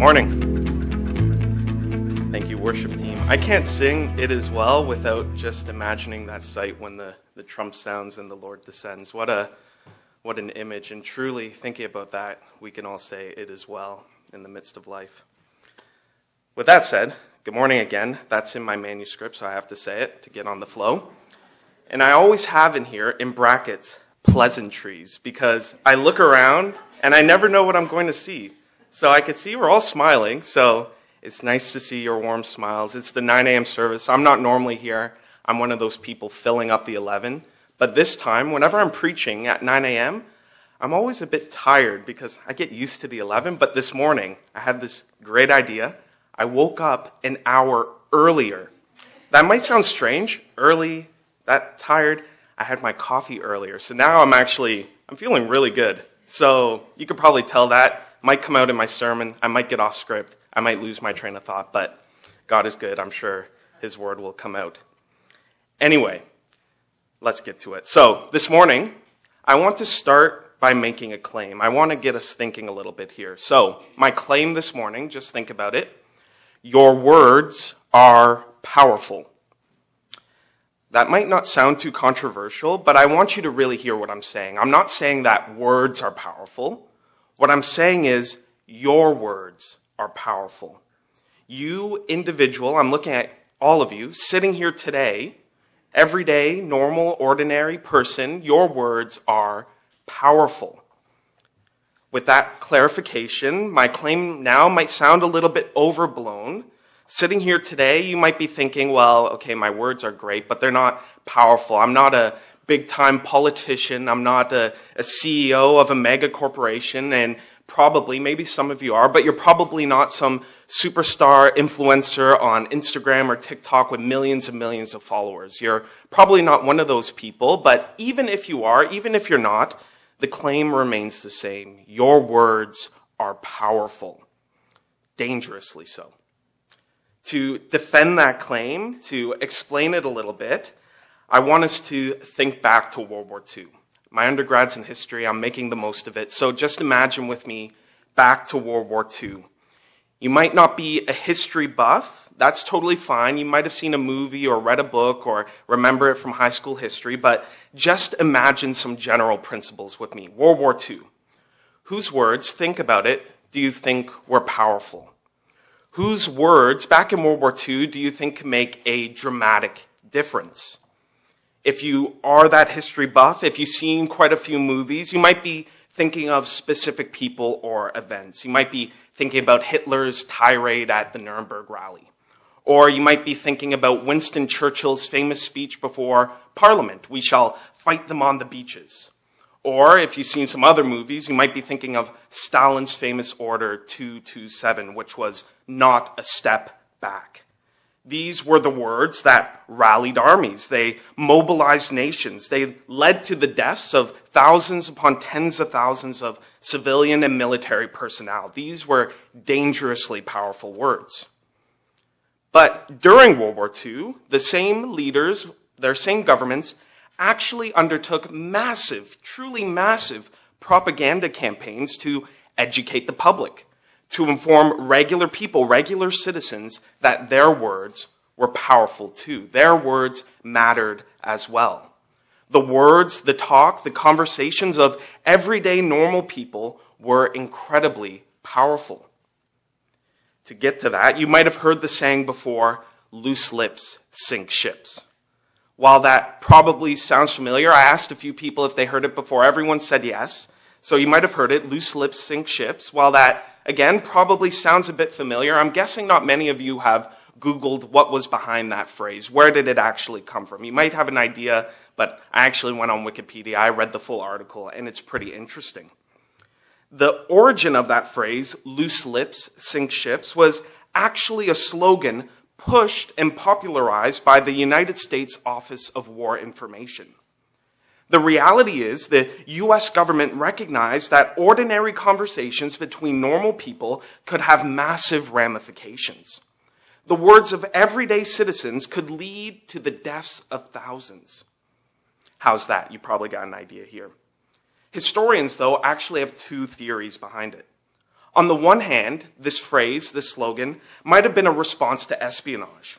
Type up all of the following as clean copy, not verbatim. Morning. Thank you, worship team. I can't sing It Is Well without just imagining that sight when the trump sounds and the Lord descends. What an image. And truly, thinking about that, we can all say it is well in the midst of life. With that said, good morning again. That's in my manuscript, so I have to say it to get on the flow. And I always have in here, in brackets, pleasantries, because I look around and I never know what I'm going to see. So I could see we're all smiling, so it's nice to see your warm smiles. It's the 9 a.m. service. I'm not normally here. I'm one of those people filling up the 11. But this time, whenever I'm preaching at 9 a.m., I'm always a bit tired because I get used to the 11. But this morning, I had this great idea. I woke up an hour earlier. That might sound strange, early, that tired. I had my coffee earlier. So now I'm feeling really good. So you could probably tell that. Might come out in my sermon, I might get off script, I might lose my train of thought, but God is good, I'm sure his word will come out. Anyway, let's get to it. So, this morning, I want to start by making a claim. I want to get us thinking a little bit here. So, my claim this morning, just think about it, your words are powerful. That might not sound too controversial, but I want you to really hear what I'm saying. I'm not saying that words are powerful. What I'm saying is your words are powerful. You individual, I'm looking at all of you, sitting here today, everyday, normal, ordinary person, your words are powerful. With that clarification, my claim now might sound a little bit overblown. Sitting here today, you might be thinking, well, okay, my words are great, but they're not powerful. I'm not a big-time politician, I'm not a CEO of a mega corporation, and probably, maybe some of you are, but you're probably not some superstar influencer on Instagram or TikTok with millions and millions of followers. You're probably not one of those people, but even if you are, even if you're not, the claim remains the same. Your words are powerful, dangerously so. To defend that claim, to explain it a little bit, I want us to think back to World War II. My undergrad's in history. I'm making the most of it. So just imagine with me back to World War II. You might not be a history buff. That's totally fine. You might have seen a movie or read a book or remember it from high school history. But just imagine some general principles with me. World War II. Whose words, think about it, do you think were powerful? Whose words back in World War II do you think make a dramatic difference? If you are that history buff, if you've seen quite a few movies, you might be thinking of specific people or events. You might be thinking about Hitler's tirade at the Nuremberg rally. Or you might be thinking about Winston Churchill's famous speech before Parliament, "We shall fight them on the beaches." Or if you've seen some other movies, you might be thinking of Stalin's famous Order 227, which was not a step back. These were the words that rallied armies. They mobilized nations. They led to the deaths of thousands upon tens of thousands of civilian and military personnel. These were dangerously powerful words. But during World War II, the same leaders, their same governments, actually undertook massive, truly massive propaganda campaigns to educate the public, to inform regular people, regular citizens, that their words were powerful too. Their words mattered as well. The words, the talk, the conversations of everyday normal people were incredibly powerful. To get to that, you might have heard the saying before, loose lips sink ships. While that probably sounds familiar, I asked a few people if they heard it before. Everyone said yes. So you might have heard it, loose lips sink ships. While that again, probably sounds a bit familiar. I'm guessing not many of you have Googled what was behind that phrase. Where did it actually come from? You might have an idea, but I actually went on Wikipedia. I read the full article, and it's pretty interesting. The origin of that phrase, loose lips sink ships, was actually a slogan pushed and popularized by the United States Office of War Information. The reality is the U.S. government recognized that ordinary conversations between normal people could have massive ramifications. The words of everyday citizens could lead to the deaths of thousands. How's that? You probably got an idea here. Historians, though, actually have two theories behind it. On the one hand, this phrase, this slogan, might have been a response to espionage.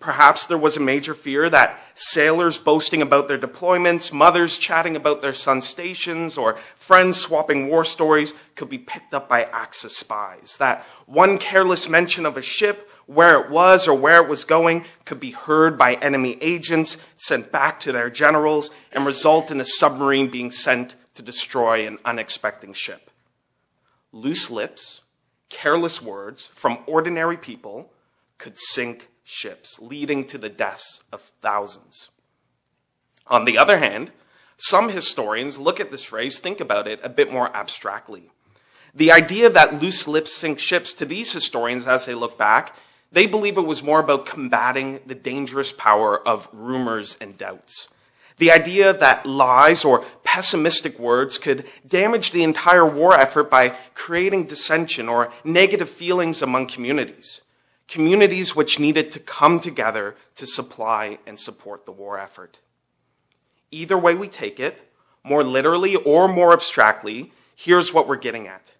Perhaps there was a major fear that sailors boasting about their deployments, mothers chatting about their sons' stations, or friends swapping war stories could be picked up by Axis spies. That one careless mention of a ship, where it was or where it was going, could be heard by enemy agents, sent back to their generals, and result in a submarine being sent to destroy an unsuspecting ship. Loose lips, careless words from ordinary people could sink ships, leading to the deaths of thousands. On the other hand, some historians look at this phrase, think about it a bit more abstractly. The idea that loose lips sink ships, to these historians as they look back, they believe it was more about combating the dangerous power of rumors and doubts. The idea that lies or pessimistic words could damage the entire war effort by creating dissension or negative feelings among communities. Communities which needed to come together to supply and support the war effort. Either way we take it, more literally or more abstractly, here's what we're getting at.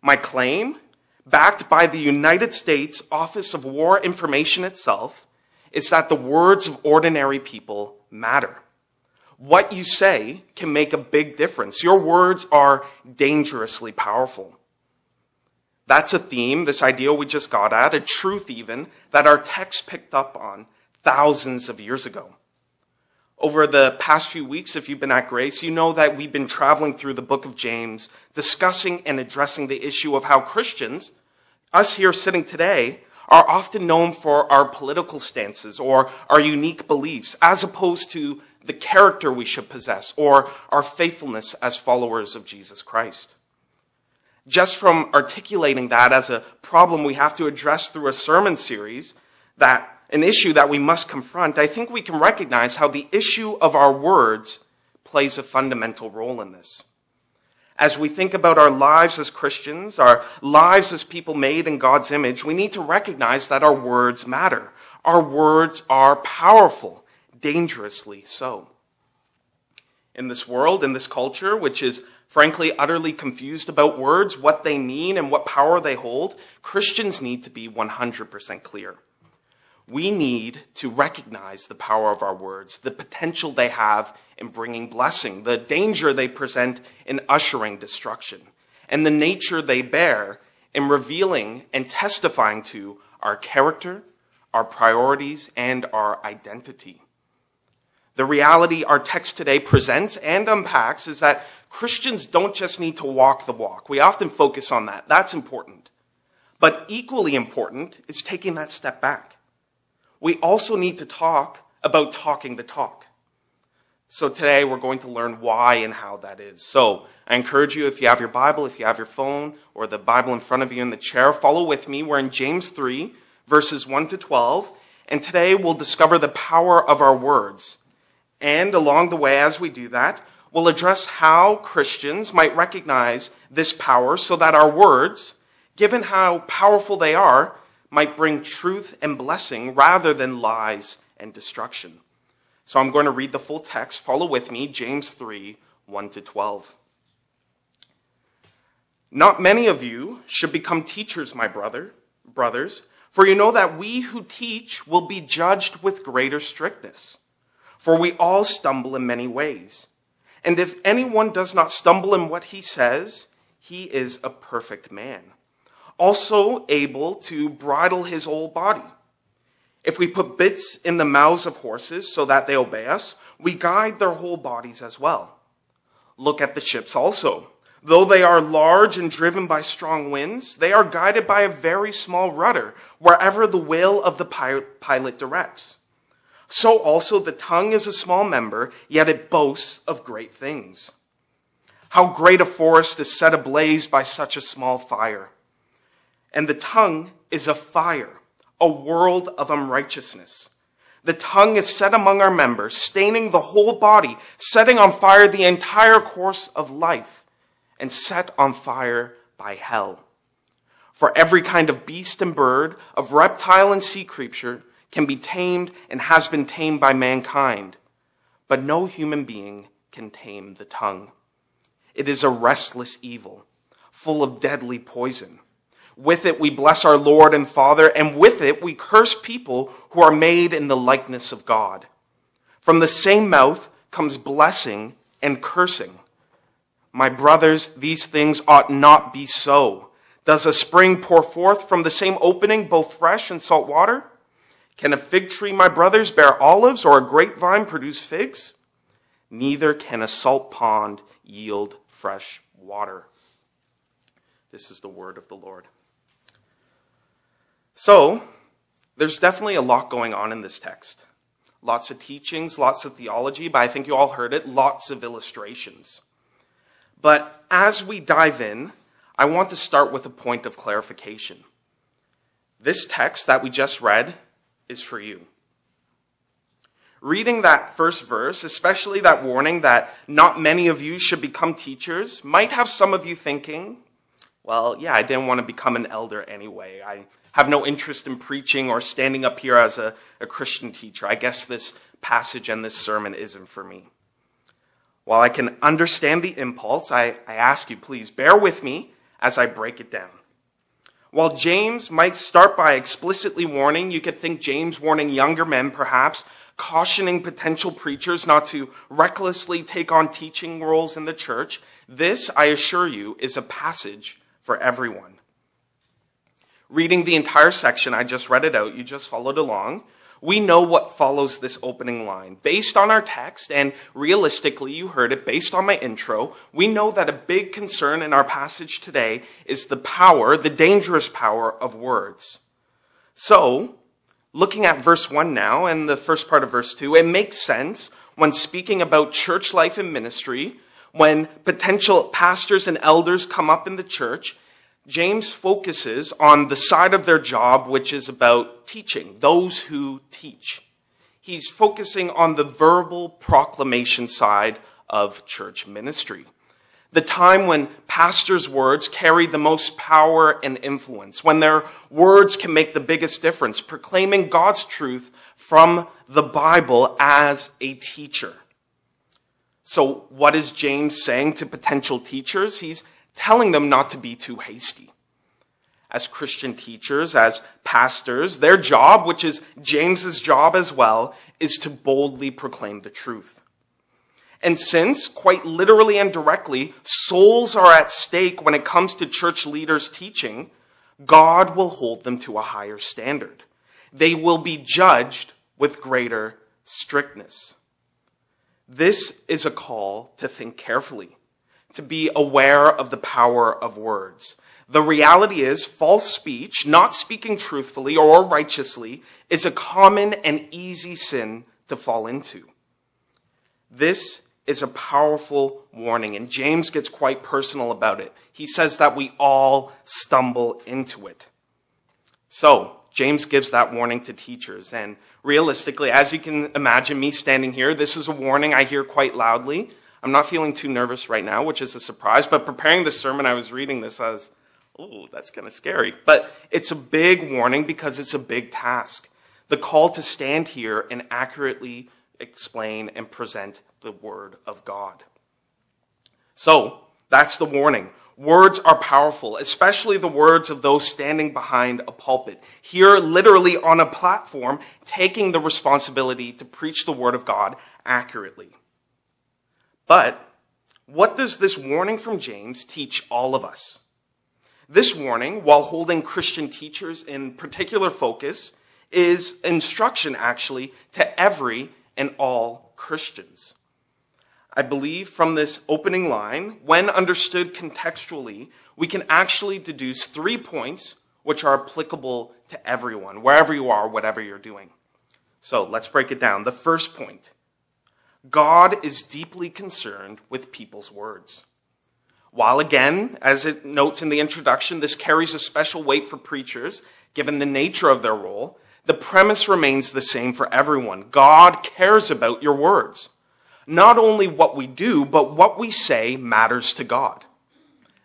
My claim, backed by the United States Office of War Information itself, is that the words of ordinary people matter. What you say can make a big difference. Your words are dangerously powerful. That's a theme, this idea we just got at, a truth even, that our text picked up on thousands of years ago. Over the past few weeks, if you've been at Grace, you know that we've been traveling through the book of James, discussing and addressing the issue of how Christians, us here sitting today, are often known for our political stances or our unique beliefs, as opposed to the character we should possess or our faithfulness as followers of Jesus Christ. Just from articulating that as a problem we have to address through a sermon series, that an issue that we must confront, I think we can recognize how the issue of our words plays a fundamental role in this. As we think about our lives as Christians, our lives as people made in God's image, we need to recognize that our words matter. Our words are powerful, dangerously so. In this world, in this culture, which is frankly utterly confused about words, what they mean and what power they hold, Christians need to be 100% clear. We need to recognize the power of our words, the potential they have in bringing blessing, the danger they present in ushering destruction, and the nature they bear in revealing and testifying to our character, our priorities, and our identity. The reality our text today presents and unpacks is that Christians don't just need to walk the walk. We often focus on that. That's important. But equally important is taking that step back. We also need to talk about talking the talk. So today we're going to learn why and how that is. So I encourage you, if you have your Bible, if you have your phone, or the Bible in front of you in the chair, follow with me. We're in James 3, verses 1 to 12. And today we'll discover the power of our words. And along the way, as we do that, we'll address how Christians might recognize this power so that our words, given how powerful they are, might bring truth and blessing rather than lies and destruction. So I'm going to read the full text. Follow with me, James 3, 1 to 12. Not many of you should become teachers, my brothers, for you know that we who teach will be judged with greater strictness. For we all stumble in many ways. And if anyone does not stumble in what he says, he is a perfect man, also able to bridle his whole body. If we put bits in the mouths of horses so that they obey us, we guide their whole bodies as well. Look at the ships also. Though they are large and driven by strong winds, they are guided by a very small rudder, wherever the will of the pilot directs. So also the tongue is a small member, yet it boasts of great things. How great a forest is set ablaze by such a small fire. And the tongue is a fire, a world of unrighteousness. The tongue is set among our members, staining the whole body, setting on fire the entire course of life, and set on fire by hell. For every kind of beast and bird, of reptile and sea creature, can be tamed and has been tamed by mankind, but no human being can tame the tongue. It is a restless evil, full of deadly poison. With it we bless our Lord and Father, and with it we curse people who are made in the likeness of God. From the same mouth comes blessing and cursing. My brothers, these things ought not be so. Does a spring pour forth from the same opening both fresh and salt water? Can a fig tree, my brothers, bear olives, or a grapevine produce figs? Neither can a salt pond yield fresh water. This is the word of the Lord. So, there's definitely a lot going on in this text. Lots of teachings, lots of theology, but I think you all heard it, lots of illustrations. But as we dive in, I want to start with a point of clarification. This text that we just read is for you. Reading that first verse, especially that warning that not many of you should become teachers, might have some of you thinking, well, yeah, I didn't want to become an elder anyway. I have no interest in preaching or standing up here as a Christian teacher. I guess this passage and this sermon isn't for me. While I can understand the impulse, I ask you, please bear with me as I break it down. While James might start by explicitly warning, you could think James warning younger men perhaps, cautioning potential preachers not to recklessly take on teaching roles in the church. This, I assure you, is a passage for everyone. Reading the entire section, I just read it out, you just followed along. We know what follows this opening line. Based on our text, and realistically, you heard it, based on my intro, we know that a big concern in our passage today is the power, the dangerous power of words. So, looking at verse 1 now and the first part of verse 2, it makes sense when speaking about church life and ministry, when potential pastors and elders come up in the church, James focuses on the side of their job, which is about teaching, those who teach. He's focusing on the verbal proclamation side of church ministry. The time when pastors' words carry the most power and influence, when their words can make the biggest difference, proclaiming God's truth from the Bible as a teacher. So what is James saying to potential teachers? He's telling them not to be too hasty. As Christian teachers, as pastors, their job, which is James's job as well, is to boldly proclaim the truth. And since, quite literally and directly, souls are at stake when it comes to church leaders' teaching, God will hold them to a higher standard. They will be judged with greater strictness. This is a call to think carefully, to be aware of the power of words. The reality is false speech, not speaking truthfully or righteously, is a common and easy sin to fall into. This is a powerful warning, and James gets quite personal about it. He says that we all stumble into it. So, James gives that warning to teachers, and realistically, as you can imagine me standing here, this is a warning I hear quite loudly. I'm not feeling too nervous right now, which is a surprise, but preparing the sermon, I was reading this as, oh, that's kind of scary. But it's a big warning because it's a big task. The call to stand here and accurately explain and present the word of God. So, that's the warning. Words are powerful, especially the words of those standing behind a pulpit. Here, literally on a platform, taking the responsibility to preach the word of God accurately. But what does this warning from James teach all of us? This warning, while holding Christian teachers in particular focus, is instruction actually to every and all Christians. I believe from this opening line, when understood contextually, we can actually deduce 3 points which are applicable to everyone, wherever you are, whatever you're doing. So let's break it down. The first point. God is deeply concerned with people's words. While again, as it notes in the introduction, this carries a special weight for preachers, given the nature of their role, the premise remains the same for everyone. God cares about your words. Not only what we do, but what we say matters to God.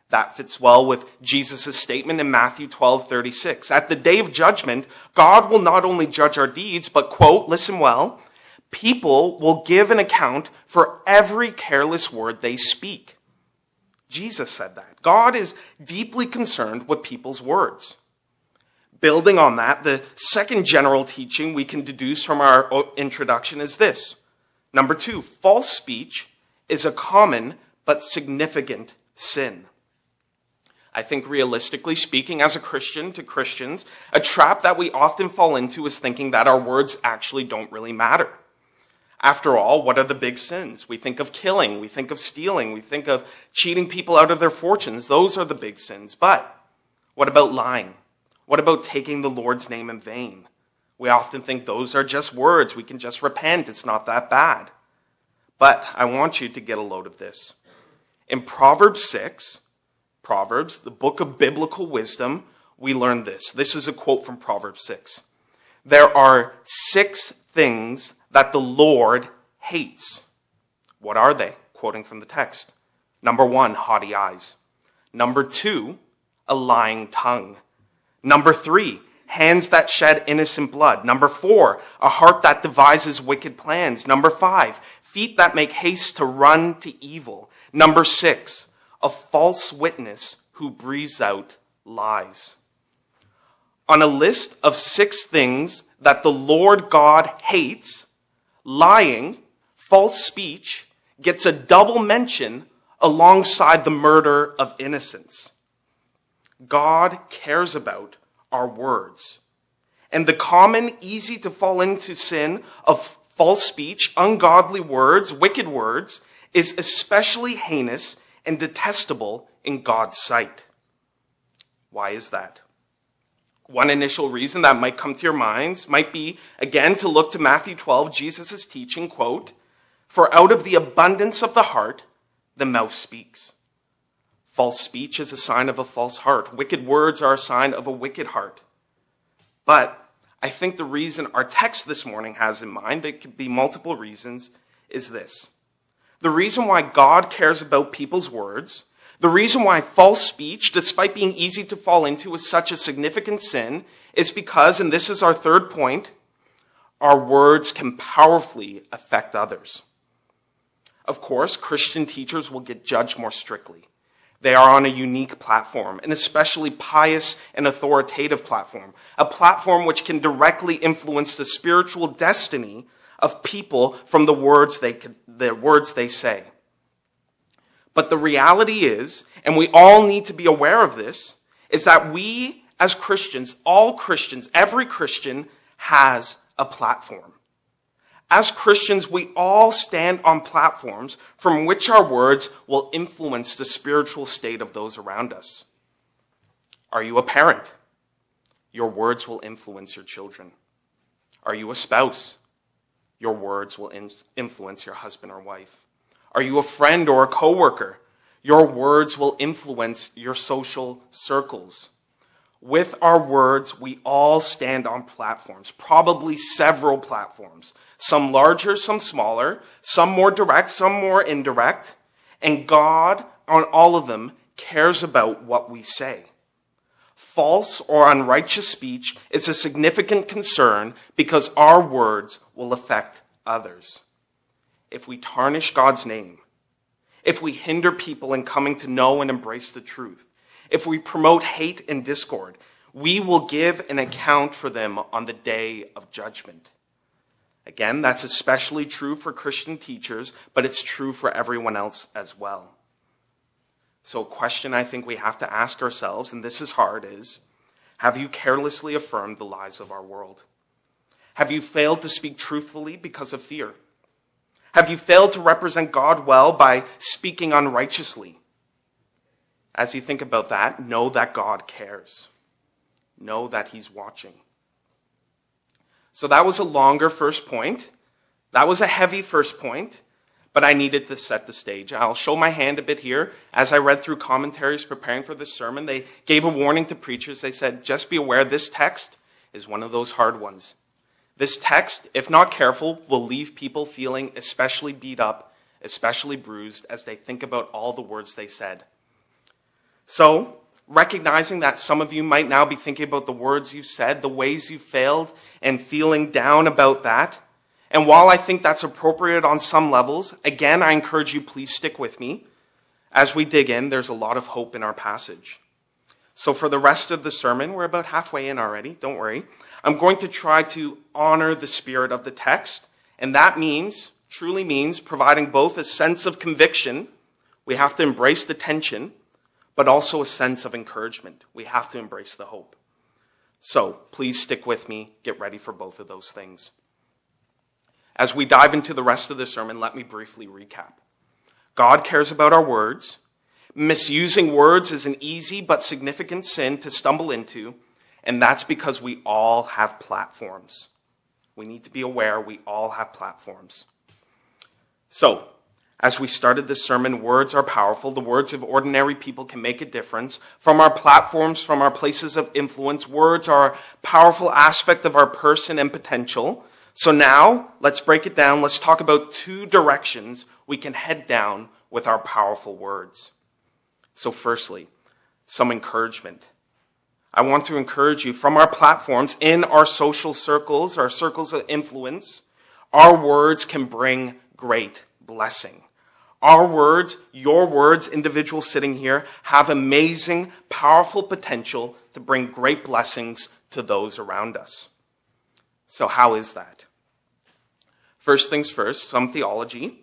That fits well with Jesus' statement in Matthew 12:36. At the day of judgment, God will not only judge our deeds, but, quote, listen well, people will give an account for every careless word they speak. Jesus said that. God is deeply concerned with people's words. Building on that, the second general teaching we can deduce from our introduction is this. Number two, false speech is a common but significant sin. I think realistically speaking, as a Christian to Christians, a trap that we often fall into is thinking that our words actually don't really matter. After all, what are the big sins? We think of killing, we think of stealing, we think of cheating people out of their fortunes. Those are the big sins. But what about lying? What about taking the Lord's name in vain? We often think those are just words. We can just repent. It's not that bad. But I want you to get a load of this. In Proverbs 6, Proverbs, the book of biblical wisdom, we learn this. This is a quote from Proverbs 6. There are 6 things that the Lord hates. What are they? Quoting from the text. Number 1, haughty eyes. Number 2, a lying tongue. Number 3, hands that shed innocent blood. Number 4, a heart that devises wicked plans. Number 5, feet that make haste to run to evil. Number 6, a false witness who breathes out lies. On a list of 6 things that the Lord God hates, lying, false speech, gets a double mention alongside the murder of innocence. God cares about our words. And the common, easy to fall into sin of false speech, ungodly words, wicked words, is especially heinous and detestable in God's sight. Why is that? One initial reason that might come to your minds might be, again, to look to Matthew 12, Jesus' teaching, quote, "For out of the abundance of the heart, the mouth speaks." False speech is a sign of a false heart. Wicked words are a sign of a wicked heart. But I think the reason our text this morning has in mind, there could be multiple reasons, is this. The reason why God cares about people's words, the reason why false speech, despite being easy to fall into, is such a significant sin, is because, and this is our third point, our words can powerfully affect others. Of course, Christian teachers will get judged more strictly. They are on a unique platform, an especially pious and authoritative platform, a platform which can directly influence the spiritual destiny of people from the words they say. But the reality is, and we all need to be aware of this, is that we as Christians, all Christians, every Christian has a platform. As Christians, we all stand on platforms from which our words will influence the spiritual state of those around us. Are you a parent? Your words will influence your children. Are you a spouse? Your words will influence your husband or wife. Are you a friend or a coworker? Your words will influence your social circles. With our words, we all stand on platforms, probably several platforms, some larger, some smaller, some more direct, some more indirect, and God, on all of them, cares about what we say. False or unrighteous speech is a significant concern because our words will affect others. If we tarnish God's name, if we hinder people in coming to know and embrace the truth, if we promote hate and discord, we will give an account for them on the day of judgment. Again, that's especially true for Christian teachers, but it's true for everyone else as well. So a question I think we have to ask ourselves, and this is hard, is, have you carelessly affirmed the lies of our world? Have you failed to speak truthfully because of fear? Have you failed to represent God well by speaking unrighteously? As you think about that, know that God cares. Know that he's watching. So that was a longer first point. That was a heavy first point, but I needed to set the stage. I'll show my hand a bit here. As I read through commentaries preparing for this sermon, they gave a warning to preachers. They said, just be aware this text is one of those hard ones. This text, if not careful, will leave people feeling especially beat up, especially bruised as they think about all the words they said. So, recognizing that some of you might now be thinking about the words you've said, the ways you failed, and feeling down about that. And while I think that's appropriate on some levels, again, I encourage you, please stick with me. As we dig in, there's a lot of hope in our passage. So for the rest of the sermon, we're about halfway in already, don't worry. I'm going to try to honor the spirit of the text, and that means, truly means, providing both a sense of conviction, we have to embrace the tension, but also a sense of encouragement. We have to embrace the hope. So please stick with me, get ready for both of those things. As we dive into the rest of the sermon, let me briefly recap. God cares about our words. Misusing words is an easy but significant sin to stumble into, and that's because we all have platforms. We need to be aware we all have platforms. So, as we started this sermon, words are powerful. The words of ordinary people can make a difference. From our platforms, from our places of influence, words are a powerful aspect of our person and potential. So now, let's break it down. Let's talk about two directions we can head down with our powerful words. So firstly, some encouragement. I want to encourage you from our platforms, in our social circles, our circles of influence, our words can bring great blessing. Our words, your words, individuals sitting here, have amazing, powerful potential to bring great blessings to those around us. So how is that? First things first, some theology.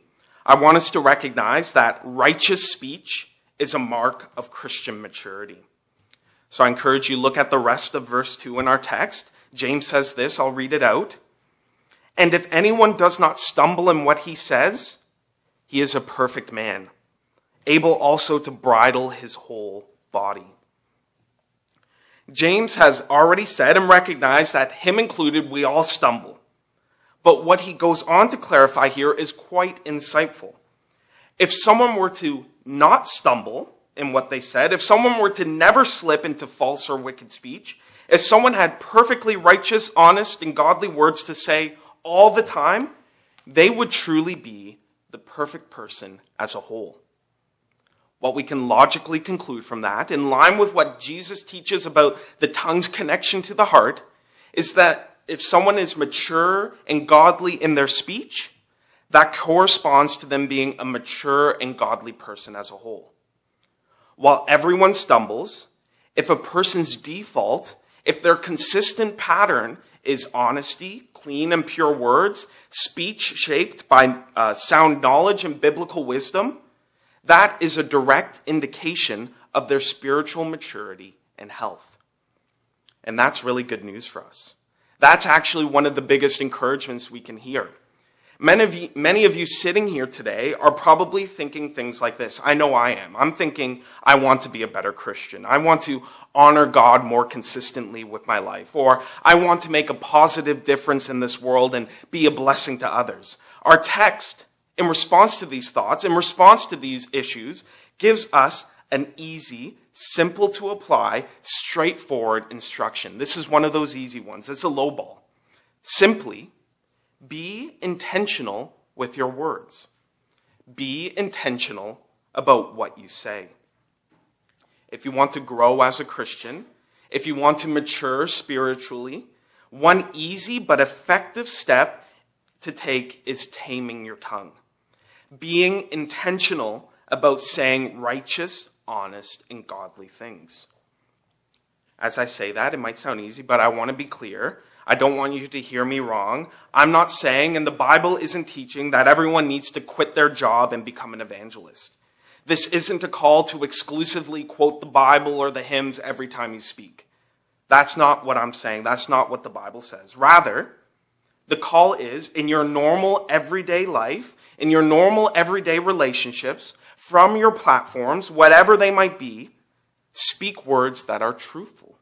I want us to recognize that righteous speech is a mark of Christian maturity. So I encourage you to look at the rest of verse 2 in our text. James says this, I'll read it out. And if anyone does not stumble in what he says, he is a perfect man, able also to bridle his whole body. James has already said and recognized that, him included, we all stumble. But what he goes on to clarify here is quite insightful. If someone were to not stumble in what they said, if someone were to never slip into false or wicked speech, if someone had perfectly righteous, honest, and godly words to say all the time, they would truly be the perfect person as a whole. What we can logically conclude from that, in line with what Jesus teaches about the tongue's connection to the heart, is that if someone is mature and godly in their speech, that corresponds to them being a mature and godly person as a whole. While everyone stumbles, if a person's default, if their consistent pattern is honesty, clean and pure words, speech shaped by sound knowledge and biblical wisdom, that is a direct indication of their spiritual maturity and health. And that's really good news for us. That's actually one of the biggest encouragements we can hear. Many of you sitting here today are probably thinking things like this. I know I am. I'm thinking, I want to be a better Christian. I want to honor God more consistently with my life. Or I want to make a positive difference in this world and be a blessing to others. Our text, in response to these thoughts, in response to these issues, gives us an easy, simple to apply, straightforward instruction. This is one of those easy ones. It's a low ball. Simply, be intentional with your words. Be intentional about what you say. If you want to grow as a Christian, if you want to mature spiritually, one easy but effective step to take is taming your tongue. Being intentional about saying righteous, honest, and godly things. As I say that, it might sound easy, but I want to be clear. I don't want you to hear me wrong. I'm not saying, and the Bible isn't teaching, that everyone needs to quit their job and become an evangelist. This isn't a call to exclusively quote the Bible or the hymns every time you speak. That's not what I'm saying. That's not what the Bible says. Rather, the call is, in your normal everyday life, in your normal everyday relationships, from your platforms, whatever they might be, speak words that are truthful.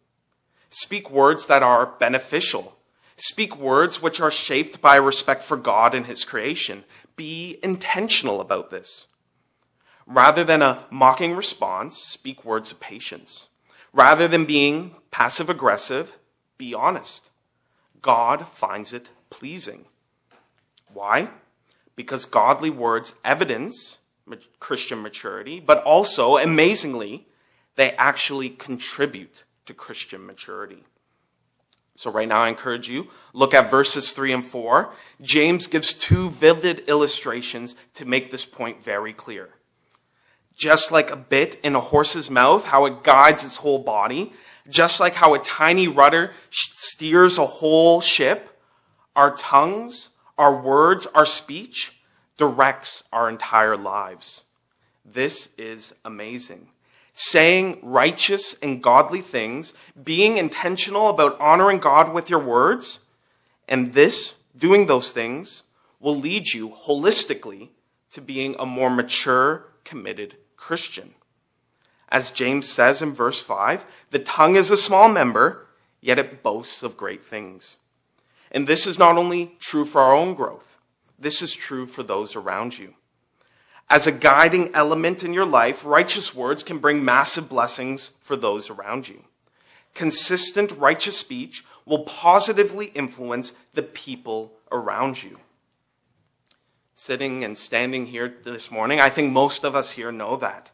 Speak words that are beneficial. Speak words which are shaped by respect for God and his creation. Be intentional about this. Rather than a mocking response, speak words of patience. Rather than being passive-aggressive, be honest. God finds it pleasing. Why? Because godly words evidence Christian maturity, but also, amazingly, they actually contribute to Christian maturity. So right now I encourage you, look at verses 3 and 4. James gives two vivid illustrations to make this point very clear. just like a bit in a horse's mouth, how it guides its whole body, just like how a tiny rudder steers a whole ship, our tongues, our words, our speech directs our entire lives. This is amazing. Saying righteous and godly things, being intentional about honoring God with your words, and this, doing those things, will lead you holistically to being a more mature, committed Christian. As James says in verse 5, the tongue is a small member, yet it boasts of great things. And this is not only true for our own growth, this is true for those around you. As a guiding element in your life, righteous words can bring massive blessings for those around you. Consistent righteous speech will positively influence the people around you. Sitting and standing here this morning, I think most of us here know that.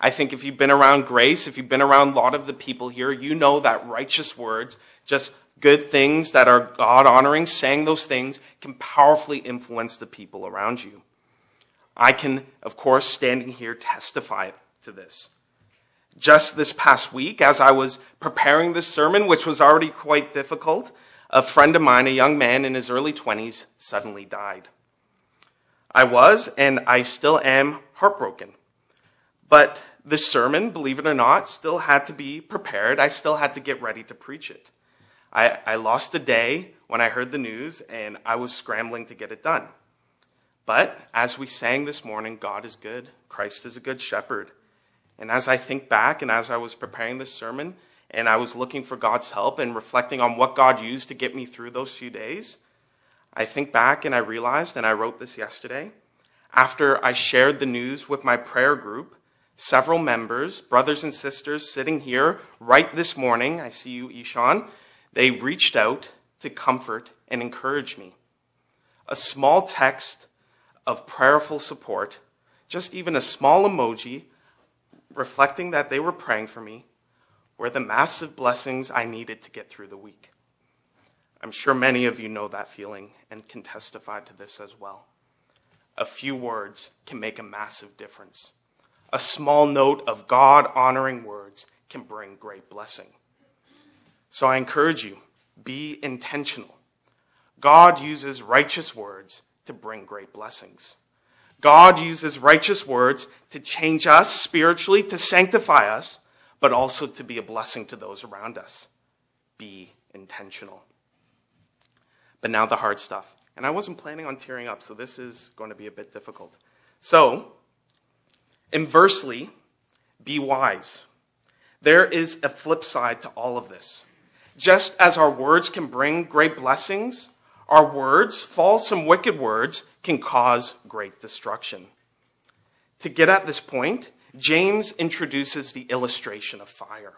I think if you've been around Grace, if you've been around a lot of the people here, you know that righteous words, just good things that are God-honoring, saying those things can powerfully influence the people around you. I can, of course, standing here, testify to this. Just this past week, as I was preparing this sermon, which was already quite difficult, a friend of mine, a young man in his early 20s, suddenly died. I was, and I still am, heartbroken. But this sermon, believe it or not, still had to be prepared. I still had to get ready to preach it. I lost a day when I heard the news, and I was scrambling to get it done. But as we sang this morning, God is good. Christ is a good shepherd. And as I think back and as I was preparing this sermon and I was looking for God's help and reflecting on what God used to get me through those few days, I think back and I realized, and I wrote this yesterday, after I shared the news with my prayer group, several members, brothers and sisters sitting here right this morning, I see you, Ishan, they reached out to comfort and encourage me. A small text of prayerful support, just even a small emoji reflecting that they were praying for me, were the massive blessings I needed to get through the week. I'm sure many of you know that feeling and can testify to this as well. A few words can make a massive difference. A small note of God-honoring words can bring great blessing. So I encourage you, be intentional. God uses righteous words to bring great blessings. God uses righteous words to change us spiritually, to sanctify us, but also to be a blessing to those around us. Be intentional. But now the hard stuff. And I wasn't planning on tearing up, so this is going to be a bit difficult. So, inversely, be wise. There is a flip side to all of this. Just as our words can bring great blessings, our words, false and wicked words, can cause great destruction. To get at this point, James introduces the illustration of fire.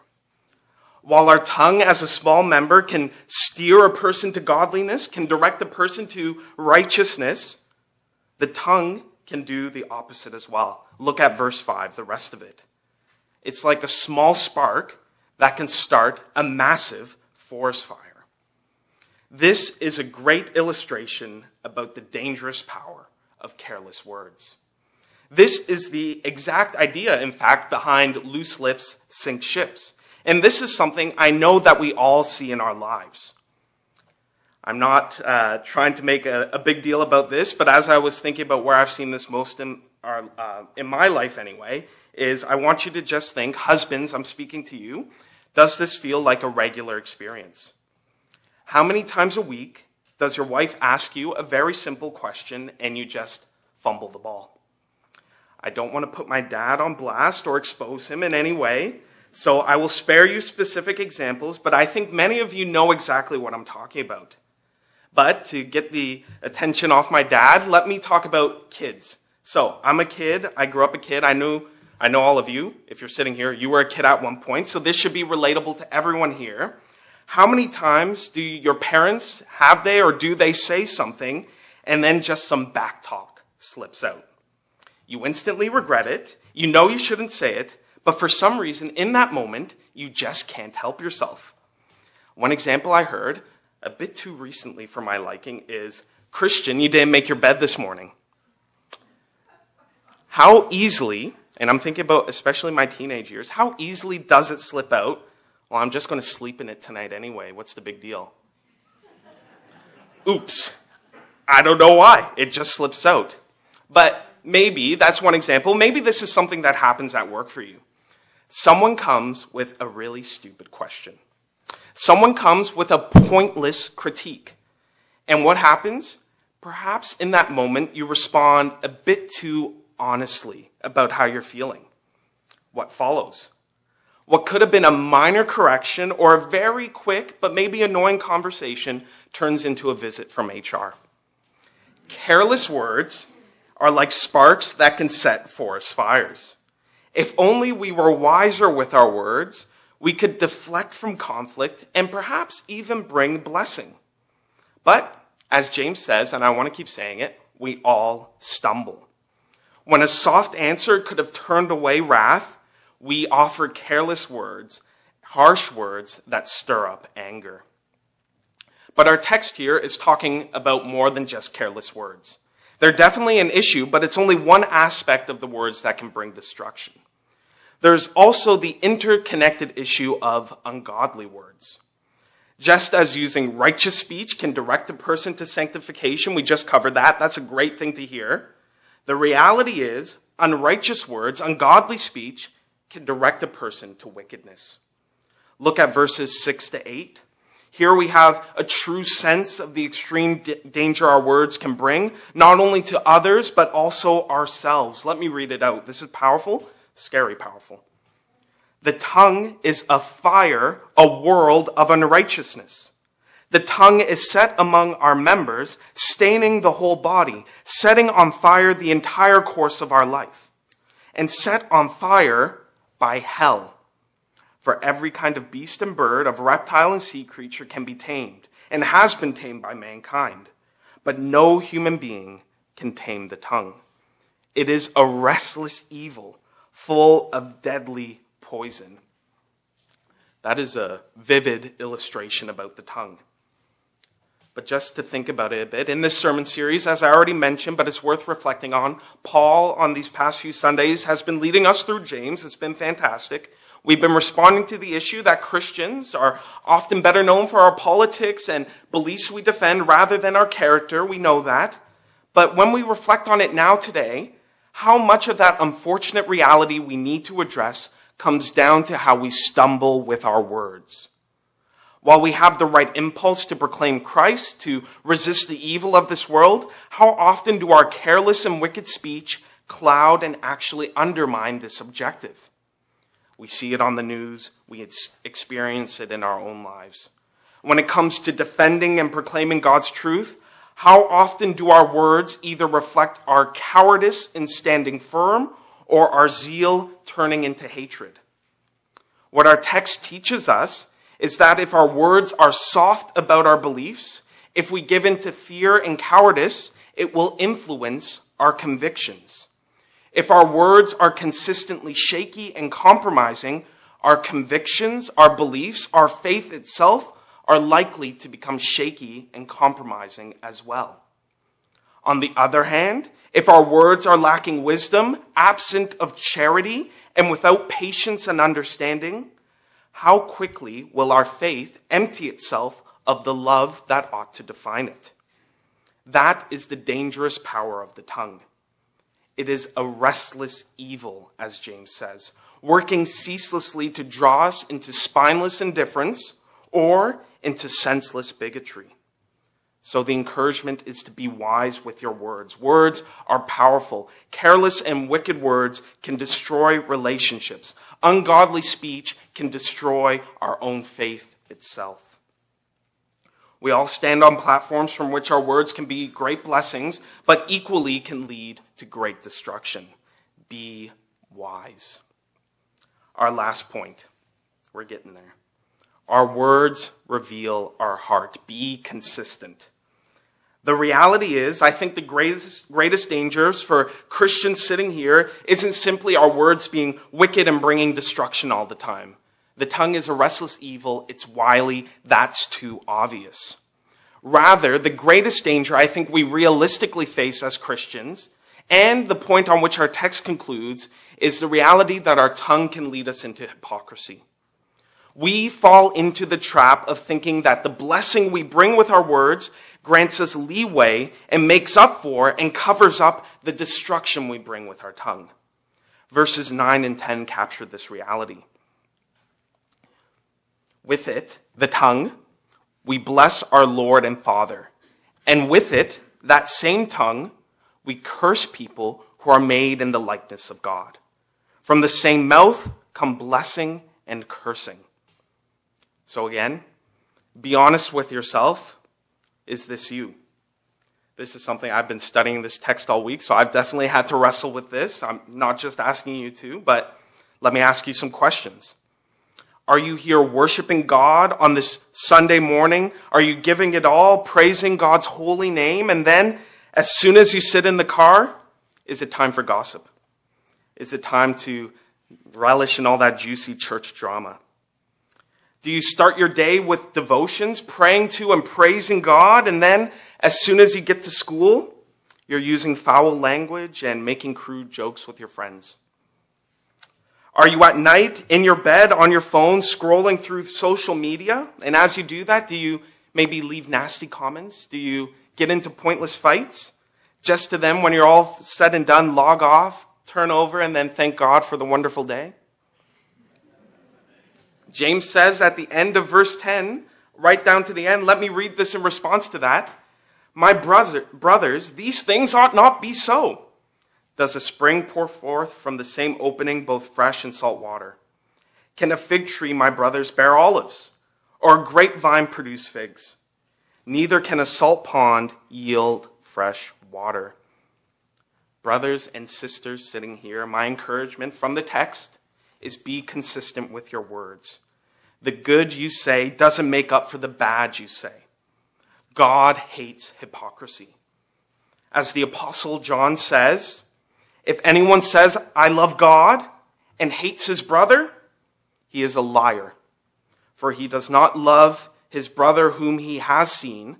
While our tongue as a small member can steer a person to godliness, can direct a person to righteousness, the tongue can do the opposite as well. Look at verse 5, the rest of it. It's like a small spark that can start a massive forest fire. This is a great illustration about the dangerous power of careless words. This is the exact idea, in fact, behind loose lips sink ships. And this is something I know that we all see in our lives. I'm not trying to make a big deal about this, but as I was thinking about where I've seen this most in my life anyway, is I want you to just think, husbands, I'm speaking to you, does this feel like a regular experience? How many times a week does your wife ask you a very simple question and you just fumble the ball? I don't want to put my dad on blast or expose him in any way, so I will spare you specific examples, but I think many of you know exactly what I'm talking about. But to get the attention off my dad, let me talk about kids. So I'm a kid. I grew up a kid. I know all of you. If you're sitting here, you were a kid at one point, so this should be relatable to everyone here. How many times do your parents, have they or do they say something and then just some back talk slips out? You instantly regret it. You know you shouldn't say it, but for some reason in that moment, you just can't help yourself. One example I heard a bit too recently for my liking is, Christian, you didn't make your bed this morning. How easily and I'm thinking about especially my teenage years, how easily does it slip out? Well, I'm just going to sleep in it tonight anyway. What's the big deal? Oops. I don't know why. It just slips out. But maybe, that's one example, maybe this is something that happens at work for you. Someone comes with a really stupid question. Someone comes with a pointless critique. And what happens? Perhaps in that moment, you respond a bit too honestly about how you're feeling. What follows? What could have been a minor correction or a very quick but maybe annoying conversation turns into a visit from HR. Careless words are like sparks that can set forest fires. If only we were wiser with our words, we could deflect from conflict and perhaps even bring blessing. But as James says, and I want to keep saying it, we all stumble. When a soft answer could have turned away wrath, we offer careless words, harsh words that stir up anger. But our text here is talking about more than just careless words. They're definitely an issue, but it's only one aspect of the words that can bring destruction. There's also the interconnected issue of ungodly words. Just as using righteous speech can direct a person to sanctification, we just covered that. That's a great thing to hear. The reality is, unrighteous words, ungodly speech, can direct a person to wickedness. Look at verses 6 to 8. Here we have a true sense of the extreme danger our words can bring, not only to others, but also ourselves. Let me read it out. This is powerful, scary powerful. The tongue is a fire, a world of unrighteousness. The tongue is set among our members, staining the whole body, setting on fire the entire course of our life, and set on fire by hell. For every kind of beast and bird, of reptile and sea creature can be tamed, and has been tamed by mankind. But no human being can tame the tongue. It is a restless evil, full of deadly poison. That is a vivid illustration about the tongue. But just to think about it a bit, in this sermon series, as I already mentioned, but it's worth reflecting on, Paul, on these past few Sundays, has been leading us through James. It's been fantastic. We've been responding to the issue that Christians are often better known for our politics and beliefs we defend rather than our character. We know that. But when we reflect on it now today, how much of that unfortunate reality we need to address comes down to how we stumble with our words. While we have the right impulse to proclaim Christ, to resist the evil of this world, how often do our careless and wicked speech cloud and actually undermine this objective? We see it on the news. We experience it in our own lives. When it comes to defending and proclaiming God's truth, how often do our words either reflect our cowardice in standing firm or our zeal turning into hatred? What our text teaches us is that if our words are soft about our beliefs, if we give in to fear and cowardice, it will influence our convictions. If our words are consistently shaky and compromising, our convictions, our beliefs, our faith itself are likely to become shaky and compromising as well. On the other hand, if our words are lacking wisdom, absent of charity, and without patience and understanding, how quickly will our faith empty itself of the love that ought to define it? That is the dangerous power of the tongue. It is a restless evil, as James says, working ceaselessly to draw us into spineless indifference or into senseless bigotry. So the encouragement is to be wise with your words. Words are powerful. Careless and wicked words can destroy relationships. Ungodly speech can destroy our own faith itself. We all stand on platforms from which our words can be great blessings, but equally can lead to great destruction. Be wise. Our last point. We're getting there. Our words reveal our heart. Be consistent. The reality is, I think the greatest dangers for Christians sitting here isn't simply our words being wicked and bringing destruction all the time. The tongue is a restless evil. It's wily. That's too obvious. Rather, the greatest danger I think we realistically face as Christians, and the point on which our text concludes, is the reality that our tongue can lead us into hypocrisy. We fall into the trap of thinking that the blessing we bring with our words grants us leeway and makes up for and covers up the destruction we bring with our tongue. Verses 9 and 10 capture this reality. With it, the tongue, we bless our Lord and Father. And with it, that same tongue, we curse people who are made in the likeness of God. From the same mouth come blessing and cursing. So again, be honest with yourself. Is this you? This is something I've been studying this text all week, so I've definitely had to wrestle with this. I'm not just asking you to, but let me ask you some questions. Are you here worshiping God on this Sunday morning? Are you giving it all, praising God's holy name? And then, as soon as you sit in the car, is it time for gossip? Is it time to relish in all that juicy church drama? Do you start your day with devotions, praying to and praising God, and then as soon as you get to school, you're using foul language and making crude jokes with your friends? Are you at night, in your bed, on your phone, scrolling through social media? And as you do that, do you maybe leave nasty comments? Do you get into pointless fights? Just to then, when you're all said and done, log off, turn over, and then thank God for the wonderful day? James says at the end of verse 10, right down to the end, let me read this in response to that. My brothers, these things ought not be so. Does a spring pour forth from the same opening both fresh and salt water? Can a fig tree, my brothers, bear olives? Or a grapevine produce figs? Neither can a salt pond yield fresh water. Brothers and sisters sitting here, my encouragement from the text is be consistent with your words. The good you say doesn't make up for the bad you say. God hates hypocrisy. As the Apostle John says, if anyone says, I love God, and hates his brother, he is a liar. For he does not love his brother whom he has seen,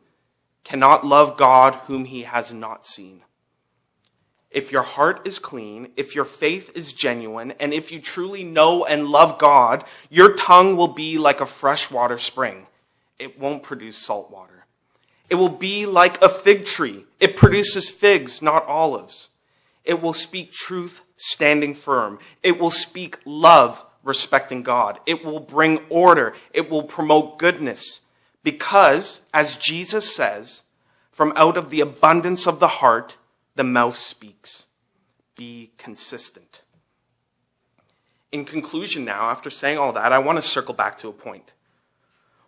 cannot love God whom he has not seen. If your heart is clean, if your faith is genuine, and if you truly know and love God, your tongue will be like a freshwater spring. It won't produce salt water. It will be like a fig tree. It produces figs, not olives. It will speak truth, standing firm. It will speak love, respecting God. It will bring order. It will promote goodness. Because, as Jesus says, from out of the abundance of the heart, the mouth speaks. Be consistent. In conclusion now, after saying all that, I want to circle back to a point.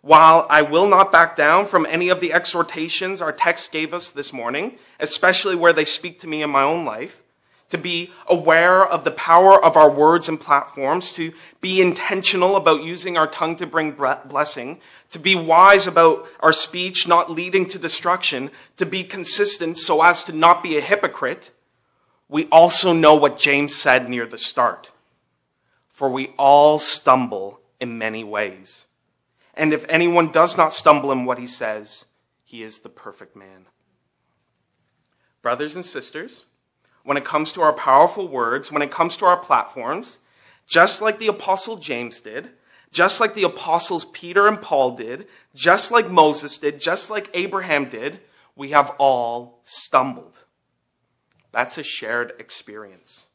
While I will not back down from any of the exhortations our text gave us this morning, especially where they speak to me in my own life, to be aware of the power of our words and platforms, to be intentional about using our tongue to bring blessing, to be wise about our speech not leading to destruction, to be consistent so as to not be a hypocrite, we also know what James said near the start. For we all stumble in many ways. And if anyone does not stumble in what he says, he is the perfect man. Brothers and sisters, when it comes to our powerful words, when it comes to our platforms, just like the Apostle James did, just like the Apostles Peter and Paul did, just like Moses did, just like Abraham did, we have all stumbled. That's a shared experience.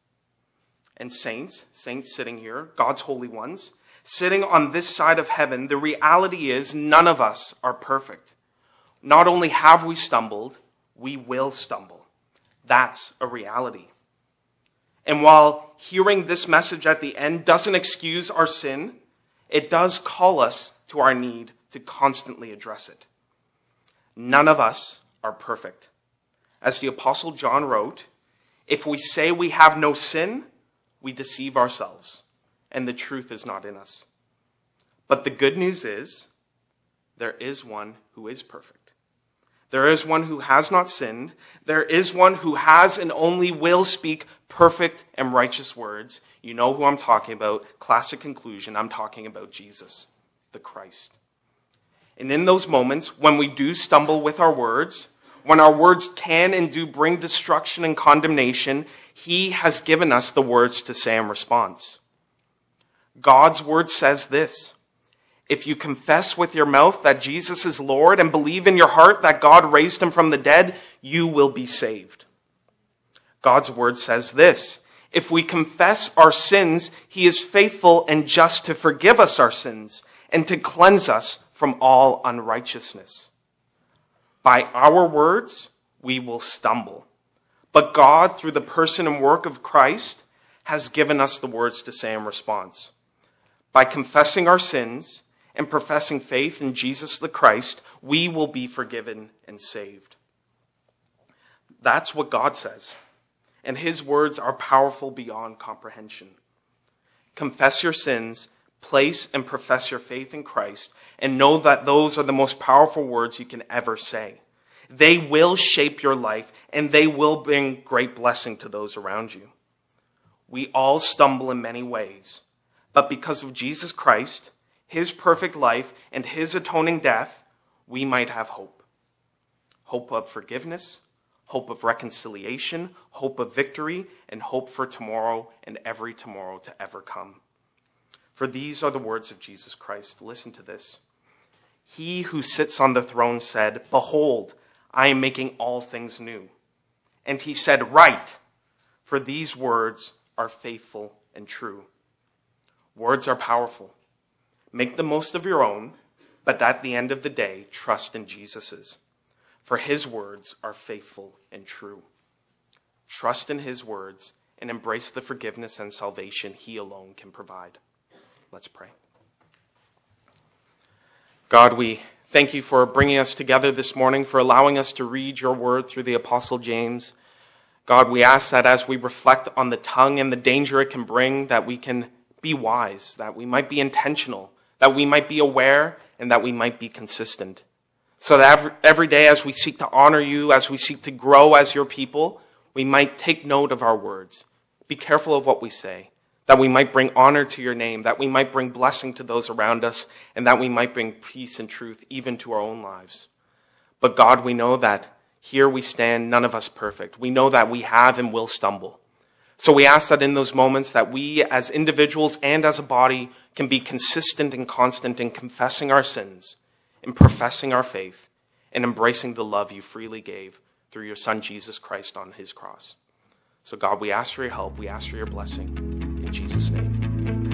And saints sitting here, God's holy ones, sitting on this side of heaven, the reality is none of us are perfect. Not only have we stumbled, we will stumble. That's a reality. And while hearing this message at the end doesn't excuse our sin, it does call us to our need to constantly address it. None of us are perfect. As the Apostle John wrote, if we say we have no sin, we deceive ourselves, and the truth is not in us. But the good news is, there is one who is perfect. There is one who has not sinned. There is one who has and only will speak perfect and righteous words. You know who I'm talking about. Classic conclusion. I'm talking about Jesus, the Christ. And in those moments, when we do stumble with our words, when our words can and do bring destruction and condemnation, he has given us the words to say in response. God's word says this: if you confess with your mouth that Jesus is Lord and believe in your heart that God raised him from the dead, you will be saved. God's word says this: if we confess our sins, he is faithful and just to forgive us our sins and to cleanse us from all unrighteousness. By our words, we will stumble. But God, through the person and work of Christ, has given us the words to say in response. By confessing our sins and professing faith in Jesus the Christ, we will be forgiven and saved. That's what God says. And his words are powerful beyond comprehension. Confess your sins, place and profess your faith in Christ, and know that those are the most powerful words you can ever say. They will shape your life, and they will bring great blessing to those around you. We all stumble in many ways, but because of Jesus Christ, his perfect life, and his atoning death, we might have hope. Hope of forgiveness, hope of reconciliation, hope of victory, and hope for tomorrow and every tomorrow to ever come. For these are the words of Jesus Christ. Listen to this. He who sits on the throne said, "Behold, I am making all things new." And he said, "Write, for these words are faithful and true." Words are powerful. Make the most of your own, but at the end of the day, trust in Jesus's. For his words are faithful and true. Trust in his words and embrace the forgiveness and salvation he alone can provide. Let's pray. God, we thank you for bringing us together this morning, for allowing us to read your word through the Apostle James. God, we ask that as we reflect on the tongue and the danger it can bring, that we can be wise, that we might be intentional, that we might be aware, and that we might be consistent. So that every day as we seek to honor you, as we seek to grow as your people, we might take note of our words, be careful of what we say, that we might bring honor to your name, that we might bring blessing to those around us, and that we might bring peace and truth even to our own lives. But God, we know that here we stand, none of us perfect. We know that we have and will stumble. So we ask that in those moments that we as individuals and as a body can be consistent and constant in confessing our sins, in professing our faith, and embracing the love you freely gave through your Son, Jesus Christ, on his cross. So God, we ask for your help. We ask for your blessing. In Jesus' name.